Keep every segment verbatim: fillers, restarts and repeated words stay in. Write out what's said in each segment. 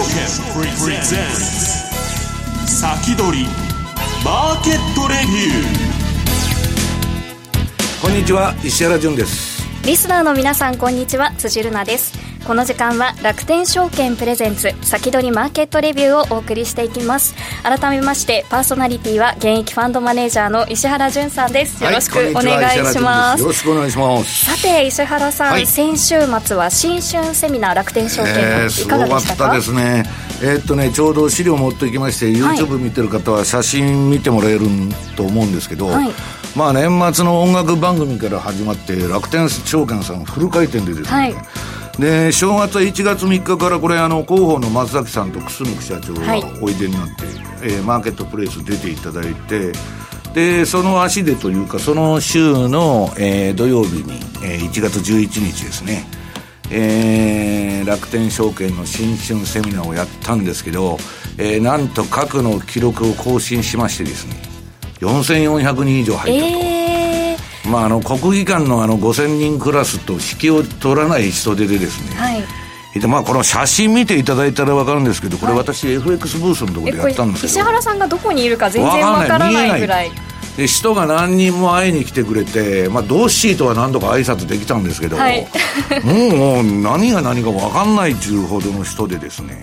プレゼンツ先取りマーケットレビュー。こんにちは、石原潤です。リスナーの皆さんこんにちは、辻るなです。この時間は楽天証券プレゼンツ先取りマーケットレビューをお送りしていきます。改めましてパーソナリティは現役ファンドマネージャーの石原潤さんです。よろしくお願いします。よろしくお願いします。さて石原さん、はい、先週末は新春セミナー楽天証券、えー、いかがでしたか？すごかったですね。えー、っとねちょうど資料持ってきまして、はい、YouTube 見てる方は写真見てもらえると思うんですけど、はい、まあ、年末の音楽番組から始まって楽天証券さんフル回転でですね、はい、で正月いちがつみっかからこれあの広報の松崎さんと楠木社長がおいでになって、はい、えー、マーケットプレイス出ていただいて、でその足でというかその週の、えー、土曜日に、えー、いちがつじゅういちにちですね、えー、楽天証券の新春セミナーをやったんですけど、えー、なんと過去の記録を更新しましてですね、よんせんよんひゃくにん以上入ったと、えーまあ、あの国技館 の, あのごせんにんクラスと引きを取らない人手でですね、はいでまあ、この写真見ていただいたら分かるんですけど、これ私 エフエックス ブースのところでやったんですけど、石原さんがどこにいるか全然分からないぐらいで、人が何人も会いに来てくれて、まあ、ドッシーとは何度か挨拶できたんですけど、はい、もう何が何か分かんないというほどの人でですね、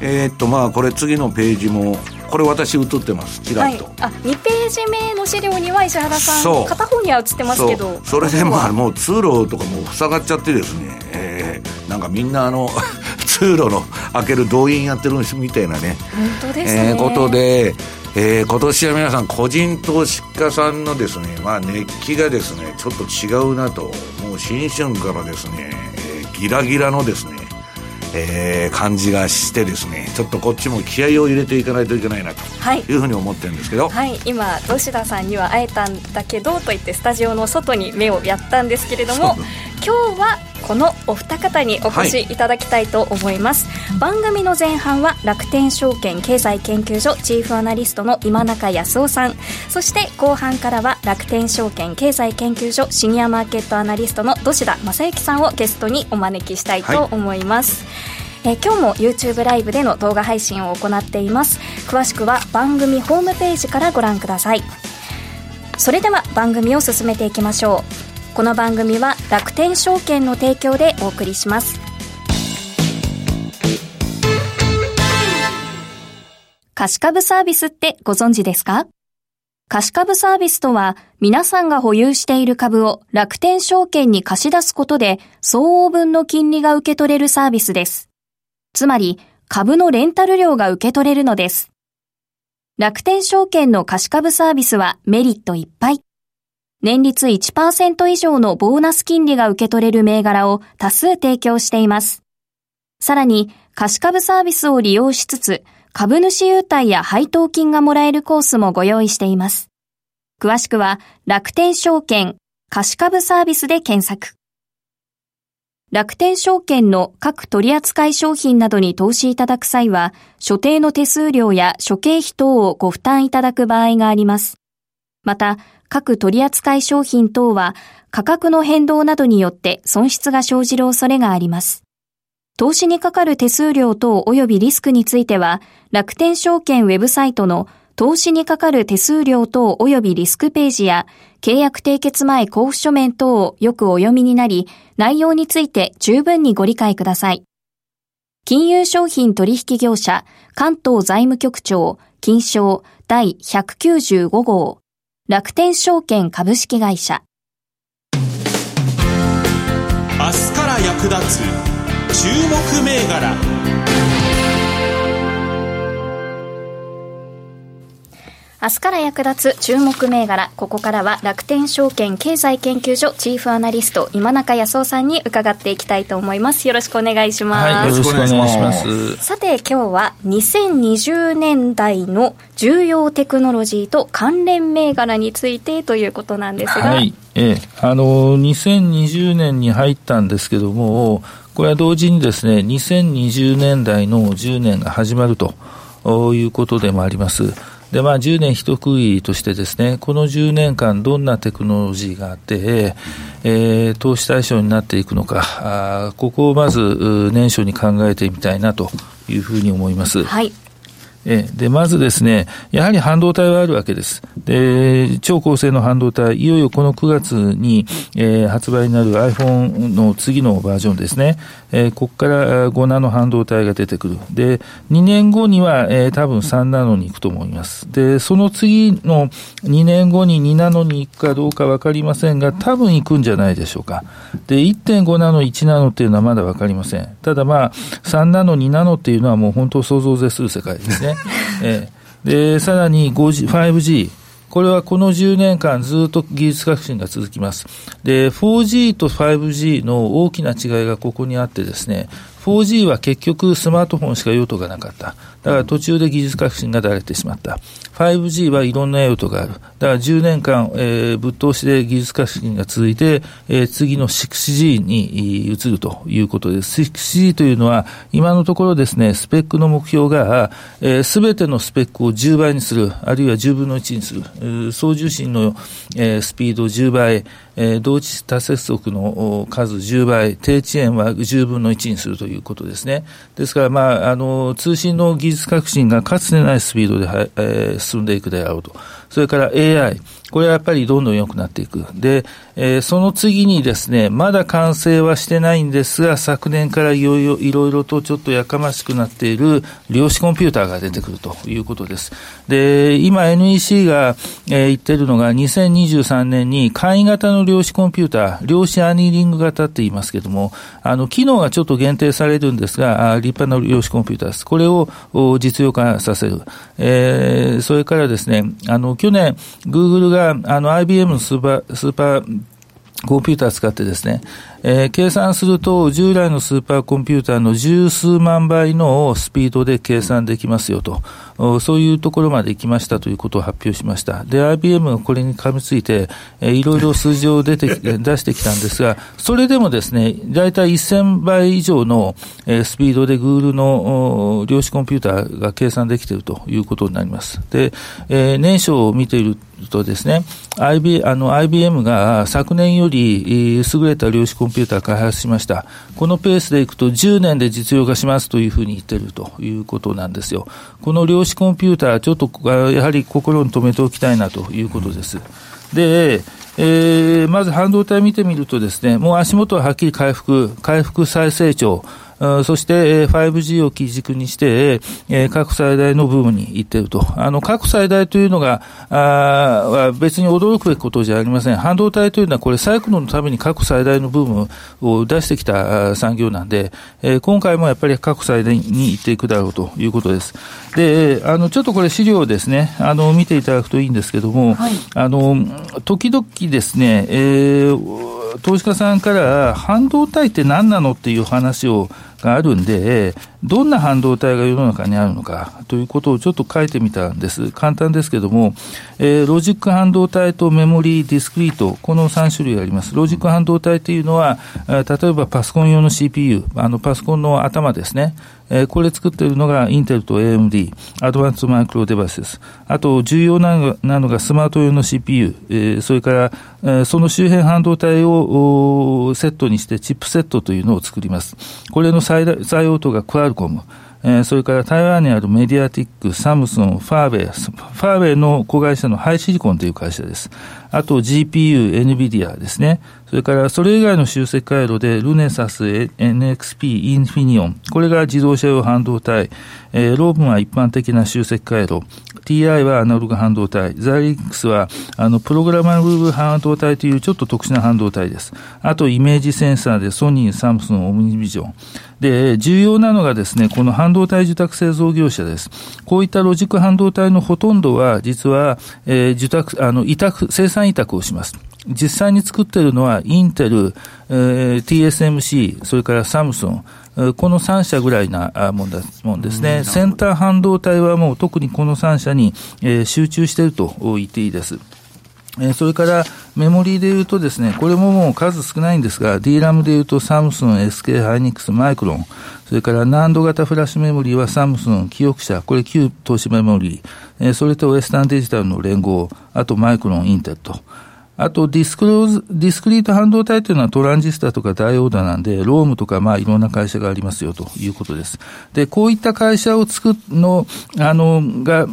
えー、っとまあこれ次のページもこれ私写ってますちらっと、はい、あにページ目の資料には石原さん片方には写ってますけど、 そ, それでまあもう通路とかも塞がっちゃってですね、えー、なんかみんなあの通路の開ける動員やってるみたいなね、本当ですね、えー、ことで、えー、今年は皆さん個人投資家さんのですね、まあ、熱気がですねちょっと違うなと、もう新春からですね、えー、ギラギラのですねえー、感じがしてですね、ちょっとこっちも気合を入れていかないといけないなというふうに思ってるんですけど、はいはい、今どしださんには会えたんだけどと言ってスタジオの外に目をやったんですけれども、今日はこのお二方にお越しいただきたいと思います。はい、番組の前半は楽天証券経済研究所チーフアナリストの今中康夫さん、そして後半からは楽天証券経済研究所シニアマーケットアナリストの土田正幸さんをゲストにお招きしたいと思います。はい、え今日も YouTube ライブでの動画配信を行っています。詳しくは番組ホームページからご覧ください。それでは番組を進めていきましょう。この番組は楽天証券の提供でお送りします。貸し株サービスってご存知ですか？貸し株サービスとは、皆さんが保有している株を楽天証券に貸し出すことで相応分の金利が受け取れるサービスです。つまり株のレンタル料が受け取れるのです。楽天証券の貸し株サービスはメリットいっぱい。年率 いちパーセント 以上のボーナス金利が受け取れる銘柄を多数提供しています。さらに、貸し株サービスを利用しつつ、株主優待や配当金がもらえるコースもご用意しています。詳しくは、楽天証券、貸し株サービスで検索。楽天証券の各取扱い商品などに投資いただく際は、所定の手数料や諸経費等をご負担いただく場合があります。また、各取扱い商品等は価格の変動などによって損失が生じる恐れがあります。投資にかかる手数料等及びリスクについては、楽天証券ウェブサイトの投資にかかる手数料等及びリスクページや契約締結前交付書面等をよくお読みになり、内容について十分にご理解ください。金融商品取引業者関東財務局長金商だいひゃくきゅうじゅうごごう楽天証券株式会社。明日から役立つ注目銘柄。明日から役立つ注目銘柄。ここからは楽天証券経済研究所チーフアナリスト今中康夫さんに伺っていきたいと思います。よろしくお願いします。はい、よろしくお願いします。さて今日はにせんにじゅうねんだいの重要テクノロジーと関連銘柄についてということなんですが、はいええ、あのにせんにじゅうねんに入ったんですけども、これは同時にですねにせんにじゅうねんだいのじゅうねんが始まるということでもあります。で、まあ、じゅうねん一区切りとしてですね、このじゅうねんかんどんなテクノロジーがあって、えー、投資対象になっていくのか、あ、ここをまず年初に考えてみたいなというふうに思います。はい。でまずですね、やはり半導体はあるわけです。で、超高性能半導体、いよいよこのくがつに、えー、発売になる iPhone の次のバージョンですね、えー、ここからごナノ半導体が出てくる。で、にねんごには、えー、多分さんナノに行くと思います。で、その次のにねんごににナノに行くかどうか分かりませんが、多分行くんじゃないでしょうか。で、 いってんご ナノいちナノっていうのはまだ分かりません。ただ、まあ、さんナノにナノっていうのはもう本当想像を絶する世界ですねええ、でさらに ごジー ファイブジー、 これはこのじゅうねんかんずっと技術革新が続きます。で、 フォージー と ファイブジー の大きな違いがここにあってですね、 フォージー は結局スマートフォンしか用途がなかった。だから途中で技術革新がだれてしまった。 ファイブジー はいろんな用途がある。だからじゅうねんかん、えー、ぶっ通しで技術革新が続いて、えー、次の シックスジー に移るということです。 シックスジー というのは今のところですね、スペックの目標が、えー、全てのスペックをじゅうばいにする、あるいはじゅうぶんのいちにする、送受信の、えー、スピードをじゅうばい、えー、同時多接続の数じゅうばい、低遅延はじゅうぶんのいちにするということですね。ですから、まあ、あの通信の技術技術革新がかつてないスピードで、えー、進んでいくであろうと。それから エーアイ、 これはやっぱりどんどん良くなっていく。で、えー、その次にですね、まだ完成はしてないんですが、昨年からいろいろいろいろとちょっとやかましくなっている量子コンピューターが出てくるということです。で、今 エヌイーシー が、えー、言ってるのがにせんにじゅうさんねんに簡易型の量子コンピューター、量子アニーリング型って言いますけども、あの機能がちょっと限定されるんですが、立派な量子コンピューターです。これを実用化させる、えー、それからですね、あの去年 Google があの アイビーエム のスーパー、スーパーコンピューター使ってですね、えー、計算すると従来のスーパーコンピューターの十数万倍のスピードで計算できますよと、そういうところまで行きましたということを発表しました。で、 アイビーエム がこれに噛みついて、えー、いろいろ数字を出て出してきたんですが、それでもですね、だいたいせんばい以上の、えー、スピードで Google の量子コンピューターが計算できているということになります。で、えー、年初を見ているとですね、 アイビー、 あの アイビーエム が昨年より優れた量子コンピューター開発しました、このペースでいくとじゅうねんで実用化しますというふうに言っているということなんですよ。この量子コンピューター、ちょっとやはり心に留めておきたいなということです。で、えー、まず半導体見てみるとですね、もう足元ははっきり回復、回復再成長、そして ファイブジー を基軸にして過去最大のブームにいっていると。あの過去最大というのがは別に驚くべきことじゃありません。半導体というのはこれサイクルのために過去最大のブームを出してきた産業なんで、今回もやっぱり過去最大にいっていくだろうということです。で、あのちょっとこれ資料をですね、あの見ていただくといいんですけども、はい、あの時々ですね、えー投資家さんから半導体って何なのっていう話をがあるんで、どんな半導体が世の中にあるのかということをちょっと書いてみたんです。簡単ですけども、えー、ロジック半導体とメモリー、ディスクリート、このさん種類あります。ロジック半導体というのは、例えばパソコン用の シーピーユー、 あのパソコンの頭ですね、えー、これ作っているのがインテルと エーエムディー、 アドバンスマイクロデバイスです。あと重要なの が, なのがスマート用の シーピーユー、えー、それから、えー、その周辺半導体をセットにしてチップセットというのを作ります。これの最大手がクアルコム、えー、それから台湾にあるメディアティック、サムソン、ファーウェイ、ファーウェイの子会社のハイシリコンという会社です。あと ジーピーユー、エヌビディア ですね。それからそれ以外の集積回路でルネサス、エヌエックスピー、インフィニオン、これが自動車用半導体、えー、ローブンは一般的な集積回路、ティーアイ はアナログ半導体、ザイリックスはあのプログラマブル半導体というちょっと特殊な半導体です。あとイメージセンサーでソニー、サムスン、オムニビジョンで、重要なのがですね、この半導体受託製造業者です。こういったロジック半導体のほとんどは実は、えー、受託、あの委託、生産委託をします。実際に作っているのはインテル、えー、ティーエスエムシー、 それからサムソン、このさん社ぐらいなもんだもんですね。センター半導体はもう特にこのさん社に、えー、集中していると言っていいです。それからメモリーでいうとですね、これももう数少ないんですが、 ディーラム でいうとサムスン、エスケー、ハイニックス、マイクロン、それからナンド型フラッシュメモリーはサムスン、キヨク社、これ旧東芝メモリー、それとウエスタンデジタルの連合、あとマイクロン、インテッド、あとディスクローズ、ディスクリート半導体というのはトランジスタとかダイオーダなんで、ロームとかまあいろんな会社がありますよということです。で、こういった会社を作の、あの、が、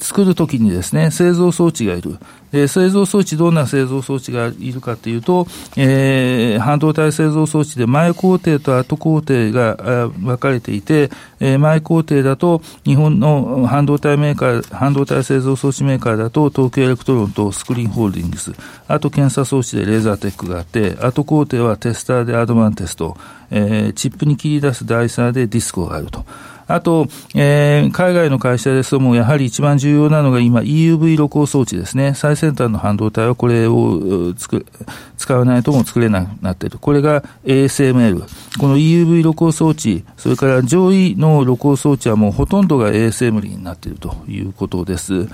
作るときにですね、製造装置がいる。で、製造装置、どんな製造装置がいるかというと、えー、半導体製造装置で前工程と後工程が分かれていて、えー、前工程だと日本の半導体メーカー、半導体製造装置メーカーだと東京エレクトロンとスクリーンホールディングス、あと検査装置でレーザーテックがあって、後工程はテスターでアドバンテスト、えー、チップに切り出すダイサーでディスコがあると。あと、えー、海外の会社ですと、もうやはり一番重要なのが今 イーユーブイ 露光装置ですね。最先端の半導体はこれを作使わないとも作れなくなっている。これが エーエスエムエル。この イーユーブイ 露光装置、それから上位の露光装置はもうほとんどが エーエスエムエル になっているということです。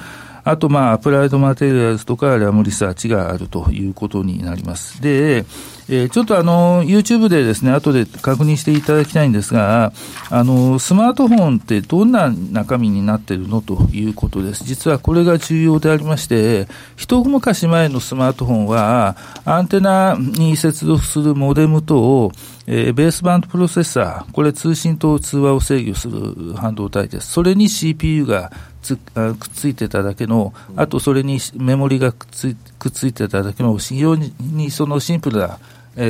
あと、まあ、アプライドマテリアルズとかラムリサーチがあるということになります。で、えー、ちょっとあの、YouTube でですね、後で確認していただきたいんですが、あの、スマートフォンってどんな中身になっているのということです。実はこれが重要でありまして、一昔前のスマートフォンは、アンテナに接続するモデムと、えー、ベースバンドプロセッサー、これ通信と通話を制御する半導体です。それに シーピーユー がつくっついてただけの、あとそれにメモリがくっつい、くっついてただけの非常にそのシンプルな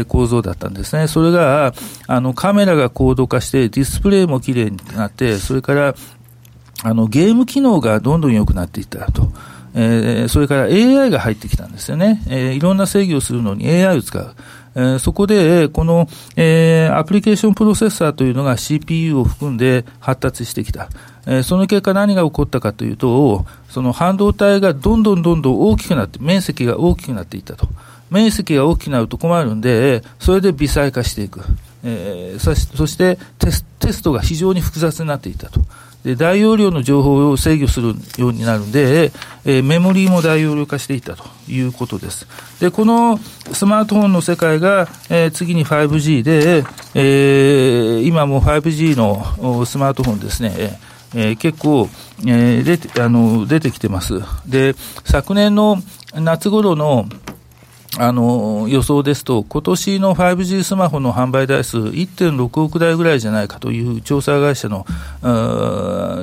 構造だったんですね。それがあのカメラが高度化してディスプレイも綺麗になって、それからあのゲーム機能がどんどん良くなっていったと。えー、それから エーアイ が入ってきたんですよね。えー、いろんな制御をするのに エーアイ を使う。えー、そこで、この、えー、アプリケーションプロセッサーというのが シーピーユー を含んで発達してきた。えー、その結果何が起こったかというと、その半導体がどんどんどんどん大きくなって、面積が大きくなっていったと。面積が大きくなると困るんで、それで微細化していく。えー、そし、そしてテス、テストが非常に複雑になっていったと。で、大容量の情報を制御するようになるんで、えー、メモリーも大容量化していったということです。で、このスマートフォンの世界が、えー、次に ファイブジー で、えー、今も ファイブジー のスマートフォンですね、えー、結構、えー、出て、あの、出てきてます。で、昨年の夏頃のあの、予想ですと、今年の ファイブジー スマホの販売台数 いってんろくおく台ぐらいじゃないかという調査会社の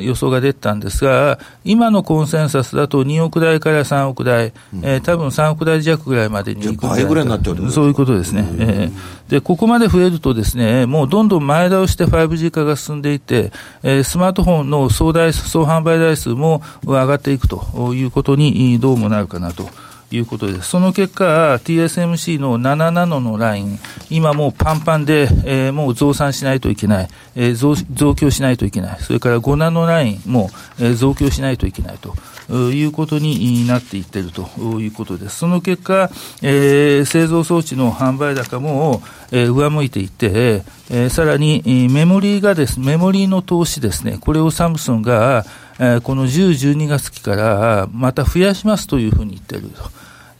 予想が出たんですが、今のコンセンサスだとにおく台からさんおく台、うん、えー、多分さんおく台弱ぐらいまでに行くんじゃないか。じゃあ倍ぐらいになっております。そういうことですね。えー、で、ここまで増えるとですね、もうどんどん前倒して ファイブジー 化が進んでいって、えー、スマートフォンの総台、総販売台数も上がっていくということにどうもなるかなと。いうことです。その結果、ティーエスエムシー のななナノのライン、今もうパンパンで、えー、もう増産しないといけない、えー増、増強しないといけない。それからごナノラインも、えー、増強しないといけないということになっていってるということです。その結果、えー、製造装置の販売高も、えー、上向いていって、えー、さらにメモリーがです、メモリーの投資ですね、これをサムスンがこのじゅう、じゅうにがつ期からまた増やしますというふうに言っていると。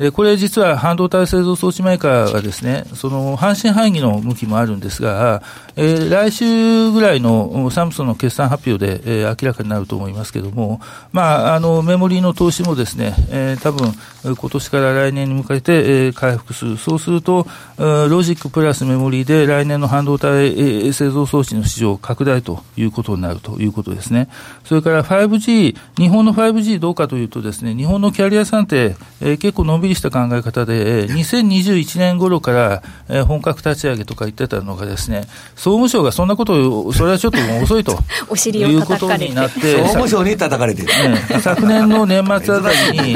で、これ実は半導体製造装置メーカーがですね、その半信半疑の向きもあるんですが、えー、来週ぐらいのサムスンの決算発表で、えー、明らかになると思いますけども、まあ、あのメモリーの投資もですね、えー、多分今年から来年に向けて、えー、回復する。そうするとロジックプラスメモリーで来年の半導体製造装置の市場拡大ということになるということですね。それから ファイブジー、 日本の ファイブジー どうかというとですね、日本のキャリアさんって、えー、結構のんびりした考え方で、にせんにじゅういちねん頃から本格立ち上げとか言ってたのがですね、総務省がそんなことを、それはちょっともう遅いとお尻を叩かれていうことになって、総務省に叩かれてる、うん、昨年の年末あたりに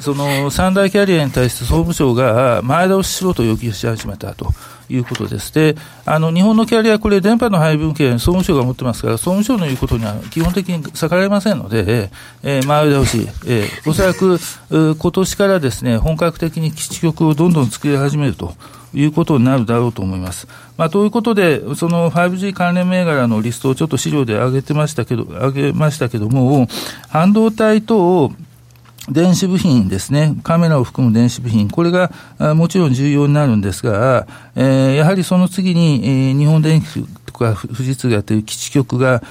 その三大キャリアに対して総務省が前倒ししろと要求し始めたということです。で、あの日本のキャリア、これ電波の配分権総務省が持ってますから、総務省の言うことには基本的に逆らえませんので、えー、前倒し、えー、おそらく今年からですね、本格的に基地局をどんどん作り始めるということになるだろうと思います。まあ、ということで、その ファイブジー 関連銘柄のリストをちょっと資料で上げてましたけど、上げましたけども、半導体と電子部品ですね、カメラを含む電子部品、これがもちろん重要になるんですが、えー、やはりその次に、えー、日本電機とか富士通がという基地局が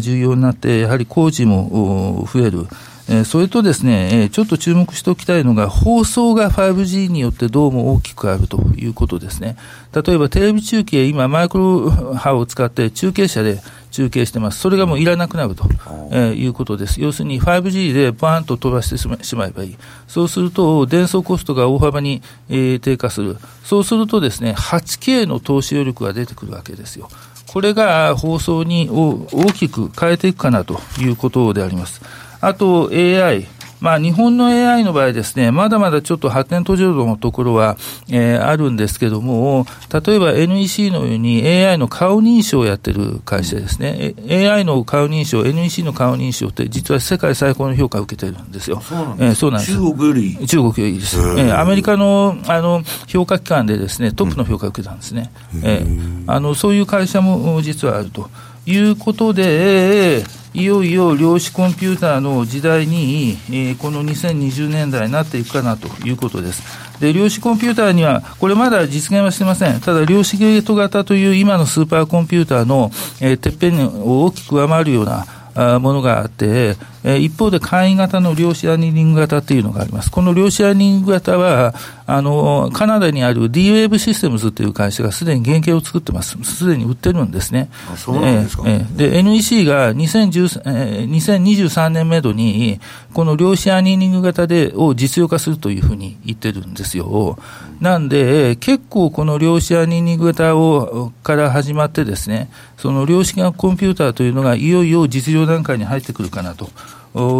重要になって、やはり工事も増える。それとですね、ちょっと注目しておきたいのが、放送が ファイブジー によってどうも大きくあるということですね。例えばテレビ中継、今マイクロ波を使って中継車で中継してます。それがもういらなくなるということです。要するに ファイブジー でバーンと飛ばしてしまえばいい。そうすると伝送コストが大幅に低下する。そうするとですね、 エイトケー の投資余力が出てくるわけですよ。これが放送に大きく変えていくかなということであります。あと エーアイ、まあ、日本の エーアイ の場合ですね、まだまだちょっと発展途上のところは、えー、あるんですけども、例えば エヌイーシー のように エーアイ の顔認証をやってる会社ですね、うん、エーアイ の顔認証、エヌイーシー の顔認証って実は世界最高の評価を受けてるんですよ。そうなんです。中国より中国よりです、えー、アメリカの、あの評価機関でですね、トップの評価を受けたんですね、うん、えー、あのそういう会社も実はあるということで、えーいよいよ量子コンピューターの時代に、えー、このにせんにじゅうねんだいになっていくかなということです。で、量子コンピューターにはこれまだ実現はしてません。ただ量子ゲート型という今のスーパーコンピューターの、えー、てっぺんを大きく上回るようなものがあって、えー、一方で簡易型の量子アニリング型というのがあります。この量子アニリング型はあのカナダにある D-Wave Systems という会社がすでに原型を作ってます。すでに売ってるんですね。あ、そうなんですか。えー、で エヌイーシー がにせんじゅう、えー、にせんにじゅうさんねんめどにこの量子アニリング型でを実用化するというふうに言ってるんですよ。なんで結構この量子アニリング型をから始まってですね、その量子コンピューターというのがいよいよ実用段階に入ってくるかなと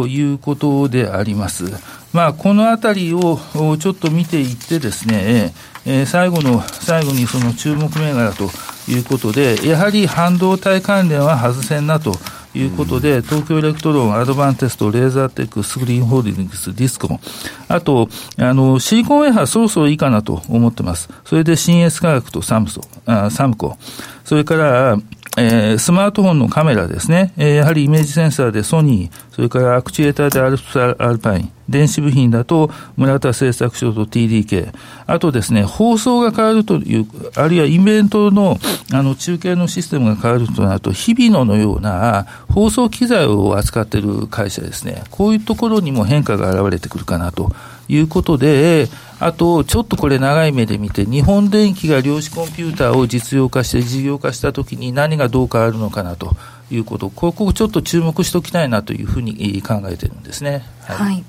いうことであります。まあ、このあたりをちょっと見ていってですね、えー、最後の最後にその注目銘柄ということで、やはり半導体関連は外せんなということで、うん、東京エレクトロン、アドバンテスト、レーザーテック、スクリーンホールディングス、ディスコモン、あとあのシリコンウェア、そろそろいいかなと思ってます。それで新エス化学とサムソン、サムコ、それからえー、スマートフォンのカメラですね、えー、やはりイメージセンサーでソニー、それからアクチュエーターでアルプスアルパイン、電子部品だと村田製作所と ティーディーケー、 あとですね、放送が変わるという、あるいはイベント の, あの中継のシステムが変わるとなると、日比野のような放送機材を扱っている会社ですね、こういうところにも変化が現れてくるかなということで、あとちょっとこれ長い目で見て、日本電機が量子コンピューターを実用化して事業化したときに何がどう変わるのかなということ、ここちょっと注目しておきたいなというふうに考えてるんですね。はい、はい、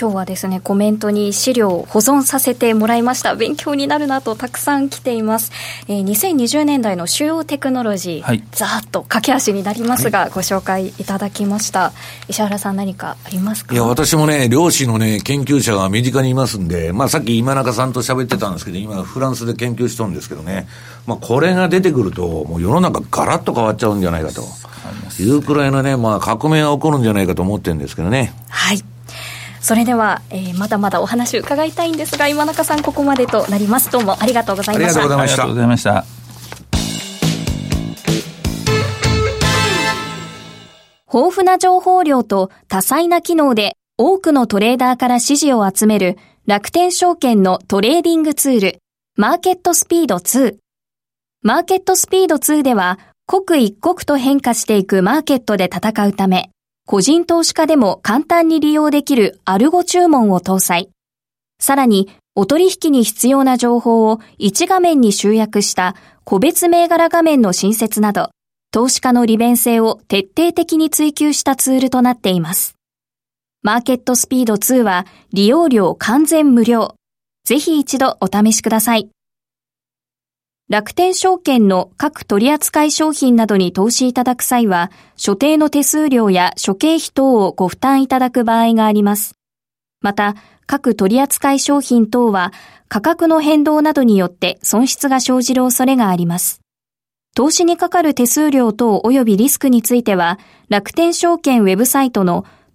今日はですね、コメントに資料を保存させてもらいました。勉強になるなとたくさん来ています。えー、にせんにじゅうねんだいの主要テクノロジー、はい、ざーっと駆け足になりますが、はい、ご紹介いただきました。石原さん、何かありますか？いや、私もね、量子のね、研究者が身近にいますんで、まあ、さっき今中さんと喋ってたんですけど、今フランスで研究してるんですけどね、まあ、これが出てくるともう世の中ガラッと変わっちゃうんじゃないかというくらいのね、まあ、革命が起こるんじゃないかと思ってるんですけどね。はい、それでは、えー、まだまだお話伺いたいんですが、今中さん、ここまでとなります。どうもありがとうございました。ありがとうございました。豊富な情報量と多彩な機能で多くのトレーダーから支持を集める楽天証券のトレーディングツール、マーケットスピードツー。マーケットスピードツーでは、刻一刻と変化していくマーケットで戦うため、個人投資家でも簡単に利用できるアルゴ注文を搭載。さらに、お取引に必要な情報を一画面に集約した個別銘柄画面の新設など、投資家の利便性を徹底的に追求したツールとなっています。マーケットスピードツーは利用料完全無料。ぜひ一度お試しください。楽天証券の各取扱商品などに投資いただく際は、所定の手数料や諸経費等をご負担いただく場合があります。また、各取扱商品等は、価格の変動などによって損失が生じる恐れがあります。投資にかかる手数料等及びリスクについては、楽天証券ウェブサイトの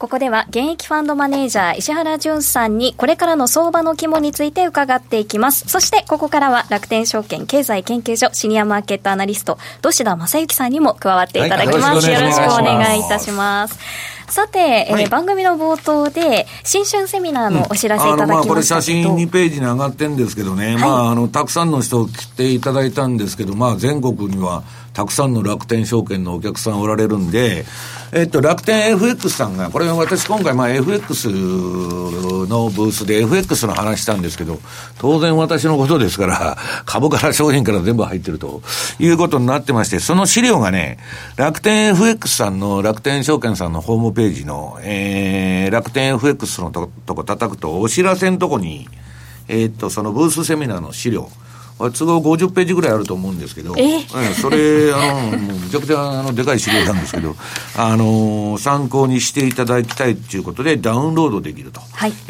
ここでは現役ファンドマネージャー石原純さんにこれからの相場の肝について伺っていきます。そしてここからは楽天証券経済研究所シニアマーケットアナリスト土師田正幸さんにも加わっていただきます、はい、よろしくお願いいたします。さて、はい、えー、番組の冒頭で新春セミナーのお知らせいただきましたけど、うん、あのまあこれ写真にページに上がってるんですけどね、はい、まあ、あのたくさんの人来ていただいたんですけど、まあ、全国にはたくさんの楽天証券のお客さんおられるんで、えっと、楽天 エフエックス さんが、これ私今回まあ エフエックス のブースで エフエックス の話したんですけど、当然私のことですから、株から商品から全部入ってるということになってまして、その資料がね、楽天 エフエックス さんの、楽天証券さんのホームページの、えー、楽天 エフエックス のとこ叩くと、お知らせのとこに、えっと、そのブースセミナーの資料、都合ごじゅうページぐらいあると思うんですけど、ええ、それあのめちゃくちゃあのでかい資料なんですけど、あの参考にしていただきたいということでダウンロードできると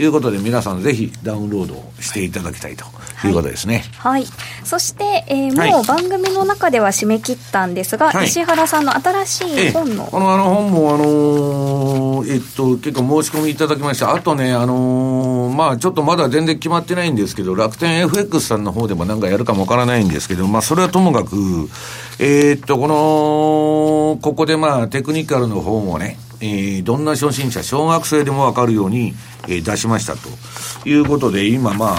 いうことで、はい、皆さんぜひダウンロードしていただきたいということですね、はいはい、そして、えー、もう番組の中では締め切ったんですが、はい、石原さんの新しい本の、ええ、このあの本もあのーえっと、結構申し込みいただきました。あとね、あのーまあ、ちょっとまだ全然決まってないんですけど、楽天 エフエックス さんの方でもなんかやるかもわからないんですけど、まあ、それはともかく、えー、っとこのここでまあテクニカルの本をね、えー、どんな初心者小学生でも分かるように、えー、出しましたということで、今まあ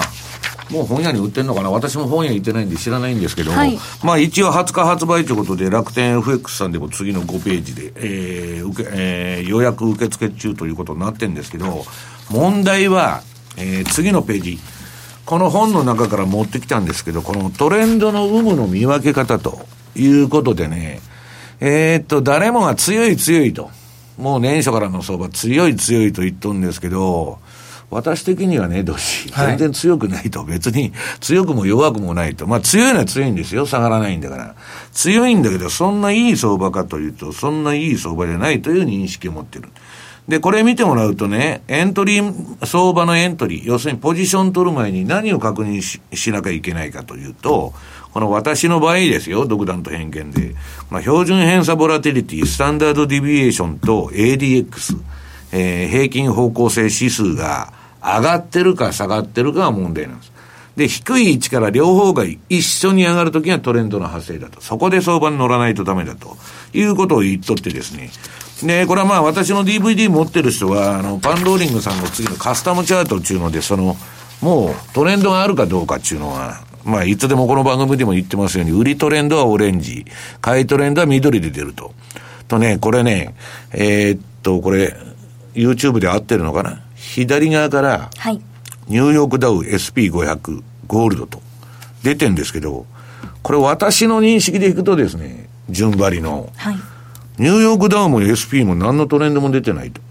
もう本屋に売ってるのかな、私も本屋行ってないんで知らないんですけども、はい、まあ、一応はつか発売ということで、楽天 エフエックス さんでも次のごページで、えー受けえー、予約受付中ということになってるんですけど、問題は、えー、次のページ、この本の中から持ってきたんですけど、このトレンドの有無の見分け方ということでね、えー、っと、誰もが強い強いと、もう年初からの相場強い強いと言っとるんですけど、私的にはね、どし、全然強くないと、はい、別に強くも弱くもないと、まあ強いのは強いんですよ、下がらないんだから。強いんだけど、そんないい相場かというと、そんないい相場じゃないという認識を持ってる。で、これ見てもらうとね、エントリー、相場のエントリー、要するにポジション取る前に何を確認 し, しなきゃいけないかというと、この私の場合ですよ、独断と偏見で、まあ、標準偏差ボラティリティ、スタンダードディビエーションと エーディーエックス、えー、平均方向性指数が上がってるか下がってるかが問題なんです。で、低い位置から両方が一緒に上がるときはトレンドの発生だと。そこで相場に乗らないとダメだということを言っとってですね。で、これはまあ私の ディーブイディー 持ってる人は、あの、パンローリングさんの次のカスタムチャートっていうので、その、もうトレンドがあるかどうかっていうのは、まあいつでもこの番組でも言ってますように、売りトレンドはオレンジ、買いトレンドは緑で出ると。とね、これね、えー、っと、これ、YouTube で合ってるのかな?左側から、はい。ニューヨークダウ エスピーごひゃく ゴールドと出てんですけど、これ私の認識でいくとですね、順張りの、はい、ニューヨークダウも エスピー も何のトレンドも出てないと。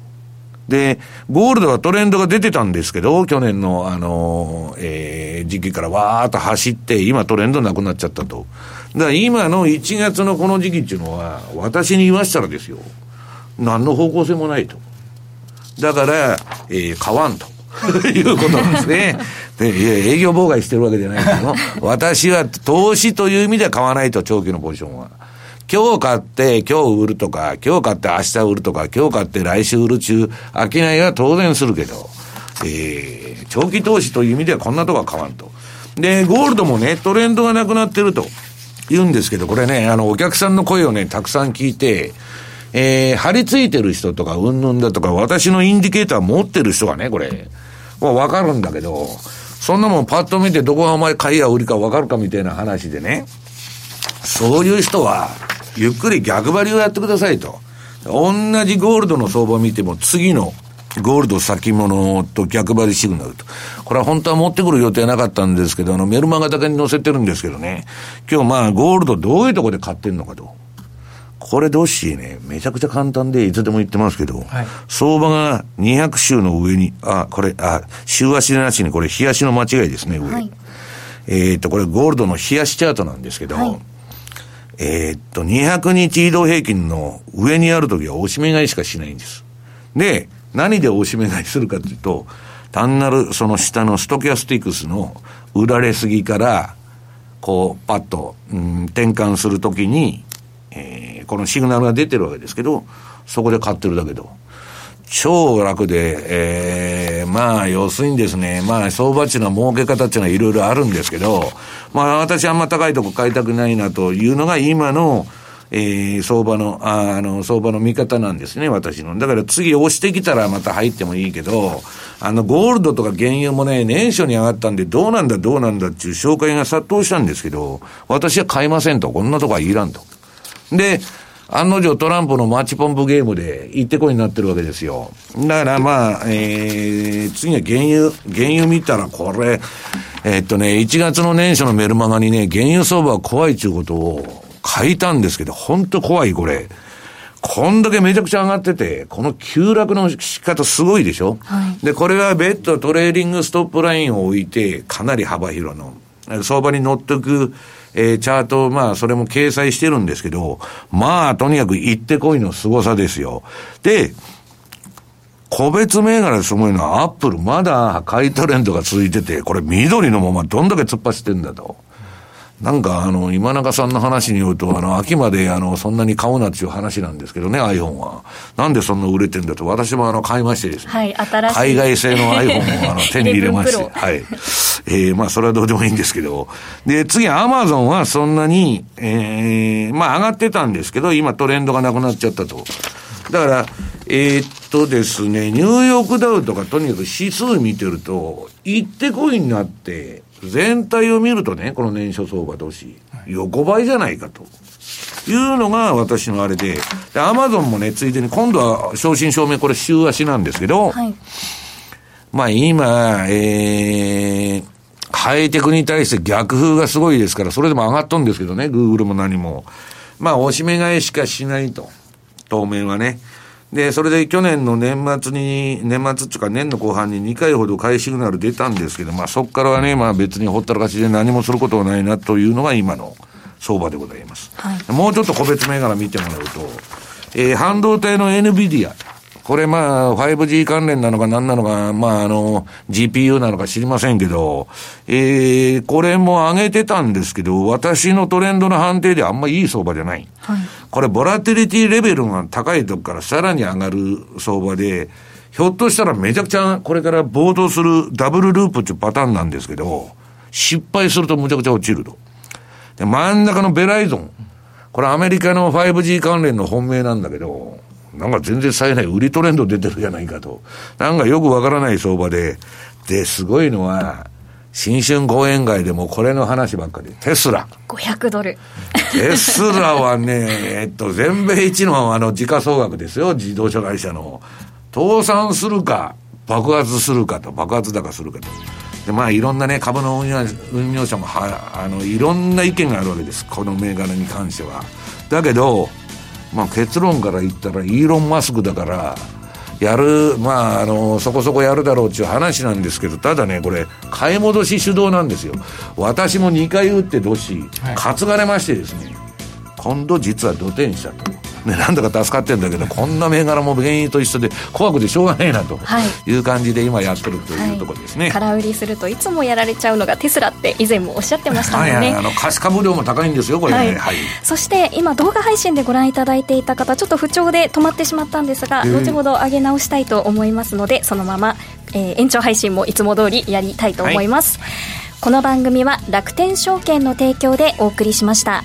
で、ゴールドはトレンドが出てたんですけど、去年のあの、えー、時期からわーっと走って、今トレンドなくなっちゃったと。だから今のいちがつのこの時期っていうのは、私に言わしたらですよ、何の方向性もないと。だから、えー、買わんと。いうことなんですね。で、いや営業妨害してるわけじゃないけど、私は投資という意味では買わないと、長期のポジションは。今日買って今日売るとか、今日買って明日売るとか、今日買って来週売る中、商いは当然するけど、えー、長期投資という意味ではこんなとこは買わんと。で、ゴールドもね、トレンドがなくなってると言うんですけど、これね、あの、お客さんの声をね、たくさん聞いて、えー、張り付いてる人とか、うんぬんだとか、私のインディケーター持ってる人はね、これ、もうわかるんだけど、そんなもんパッと見てどこがお前買いや売りかわかるかみたいな話でね、そういう人は、ゆっくり逆張りをやってくださいと。同じゴールドの相場を見ても、次のゴールド先物と逆張りシグナルと。これは本当は持ってくる予定なかったんですけど、あの、メルマガだけに載せてるんですけどね、今日まあ、ゴールドどういうとこで買ってんのかと。これどうしね、めちゃくちゃ簡単でいつでも言ってますけど、はい、相場がにひゃく週の上に、あ、これ、あ、週足でなしにこれ、日足の間違いですね、上。はい、えっと、これゴールドの日足チャートなんですけど、はい、えっと、にひゃくにち移動平均の上にあるときは、押し目買いしかしないんです。で、何で押し目買いするかというと、単なるその下のストキャスティクスの売られすぎからこうパッと、うん、転換するときに、えー、このシグナルが出てるわけですけど、そこで買ってるだけど超楽で、えー、まあ要するにですね、まあ相場値の儲け方っていうのはいろいろあるんですけど、まあ私あんま高いとこ買いたくないなというのが今の、えー、相場の、あ、あの相場の見方なんですね、私の。だから次押してきたらまた入ってもいいけど、あのゴールドとか原油もね、年初に上がったんでどうなんだどうなんだっていう紹介が殺到したんですけど、私は買いませんと、こんなとこはいらんと。で、案の定トランプのマッチポンプゲームで行ってこいになってるわけですよ。だからまあ、えー、次は原油、原油見たらこれ、えー、っとね、いちがつの年初のメルマガにね、原油相場は怖いということを書いたんですけど、本当怖いこれ。こんだけめちゃくちゃ上がってて、この急落の仕方すごいでしょ、はい、で、これは別途トレーディングストップラインを置いて、かなり幅広の、相場に乗っていく、えー、チャートを、まあ、それも掲載してるんですけど、まあ、とにかく行ってこいの凄さですよ。で、個別銘柄ですごいのは、アップル、まだ買いトレンドが続いてて、これ緑のままどんだけ突っ走ってんだと。なんか、あの、今中さんの話によると、あの、秋まで、あの、そんなに買うなっていう話なんですけどね、iPhone は。なんでそんな売れてんだと、私もあの、買いましてですね。はい、新しい。海外製の iPhone をあの手に入れまして。はい。えー、まあそれはどうでもいいんですけど。で、次アマゾンはそんなに、えー、まあ上がってたんですけど、今トレンドがなくなっちゃったと。だから、えー、っとですね、ニューヨークダウとかとにかく指数見てると、行ってこいになって、全体を見るとね、この年初相場同士、横ばいじゃないかと。いうのが私のあれで、で、アマゾンもね、ついでに今度は正真正銘これ週足なんですけど、はい、まあ今、えー、ハイテクに対して逆風がすごいですから、それでも上がっとんですけどね、Google も何も。まあ、押し目買いしかしないと。当面はね。で、それで去年の年末に、年末っていうか年の後半ににかいほど買いシグナル出たんですけど、まあそこからはね、まあ別にほったらかしで何もすることはないなというのが今の相場でございます。はい、もうちょっと個別銘柄見てもらうと、えー、半導体の エヌビディア。これまあ ファイブジー 関連なのか何なのか、まああの ジーピーユー なのか知りませんけど、えー、これも上げてたんですけど、私のトレンドの判定であんまいい相場じゃない、はい、これボラティリティレベルが高いとこからさらに上がる相場で、ひょっとしたらめちゃくちゃこれから暴騰するダブルループっていうパターンなんですけど、失敗するとむちゃくちゃ落ちると。で、真ん中のベライゾン、これアメリカの ファイブジー 関連の本命なんだけど、なんか全然冴えない売りトレンド出てるじゃないかと。なんかよくわからない相場で。で、すごいのは、新春講演会でもこれの話ばっかり。テスラ。ごひゃくドル。テスラはね、えっと、全米一のあの、時価総額ですよ。自動車会社の。倒産するか、爆発するかと。爆発高するかと。で、まあ、いろんなね、株の運用、運用者もは、あの、いろんな意見があるわけです。この銘柄に関しては。だけど、まあ、結論から言ったらイーロン・マスクだからやる、まあ、あのそこそこやるだろうっていう話なんですけど、ただね、これ買い戻し主導なんですよ。私もにかい打ってどし担がれましてですね、今度実は土転したと、ね、なんだか助かってんだけど、こんな銘柄も原因と一緒で怖くてしょうがないなという感じで今やってるというところですね、はいはい、空売りするといつもやられちゃうのがテスラって以前もおっしゃってましたもんね、はいはい、あの貸し株量も高いんですよこれね、はいはい、そして今動画配信でご覧いただいていた方、ちょっと不調で止まってしまったんですが、後ほど上げ直したいと思いますので、そのまま、えー、延長配信もいつも通りやりたいと思います、はい、この番組は楽天証券の提供でお送りしました。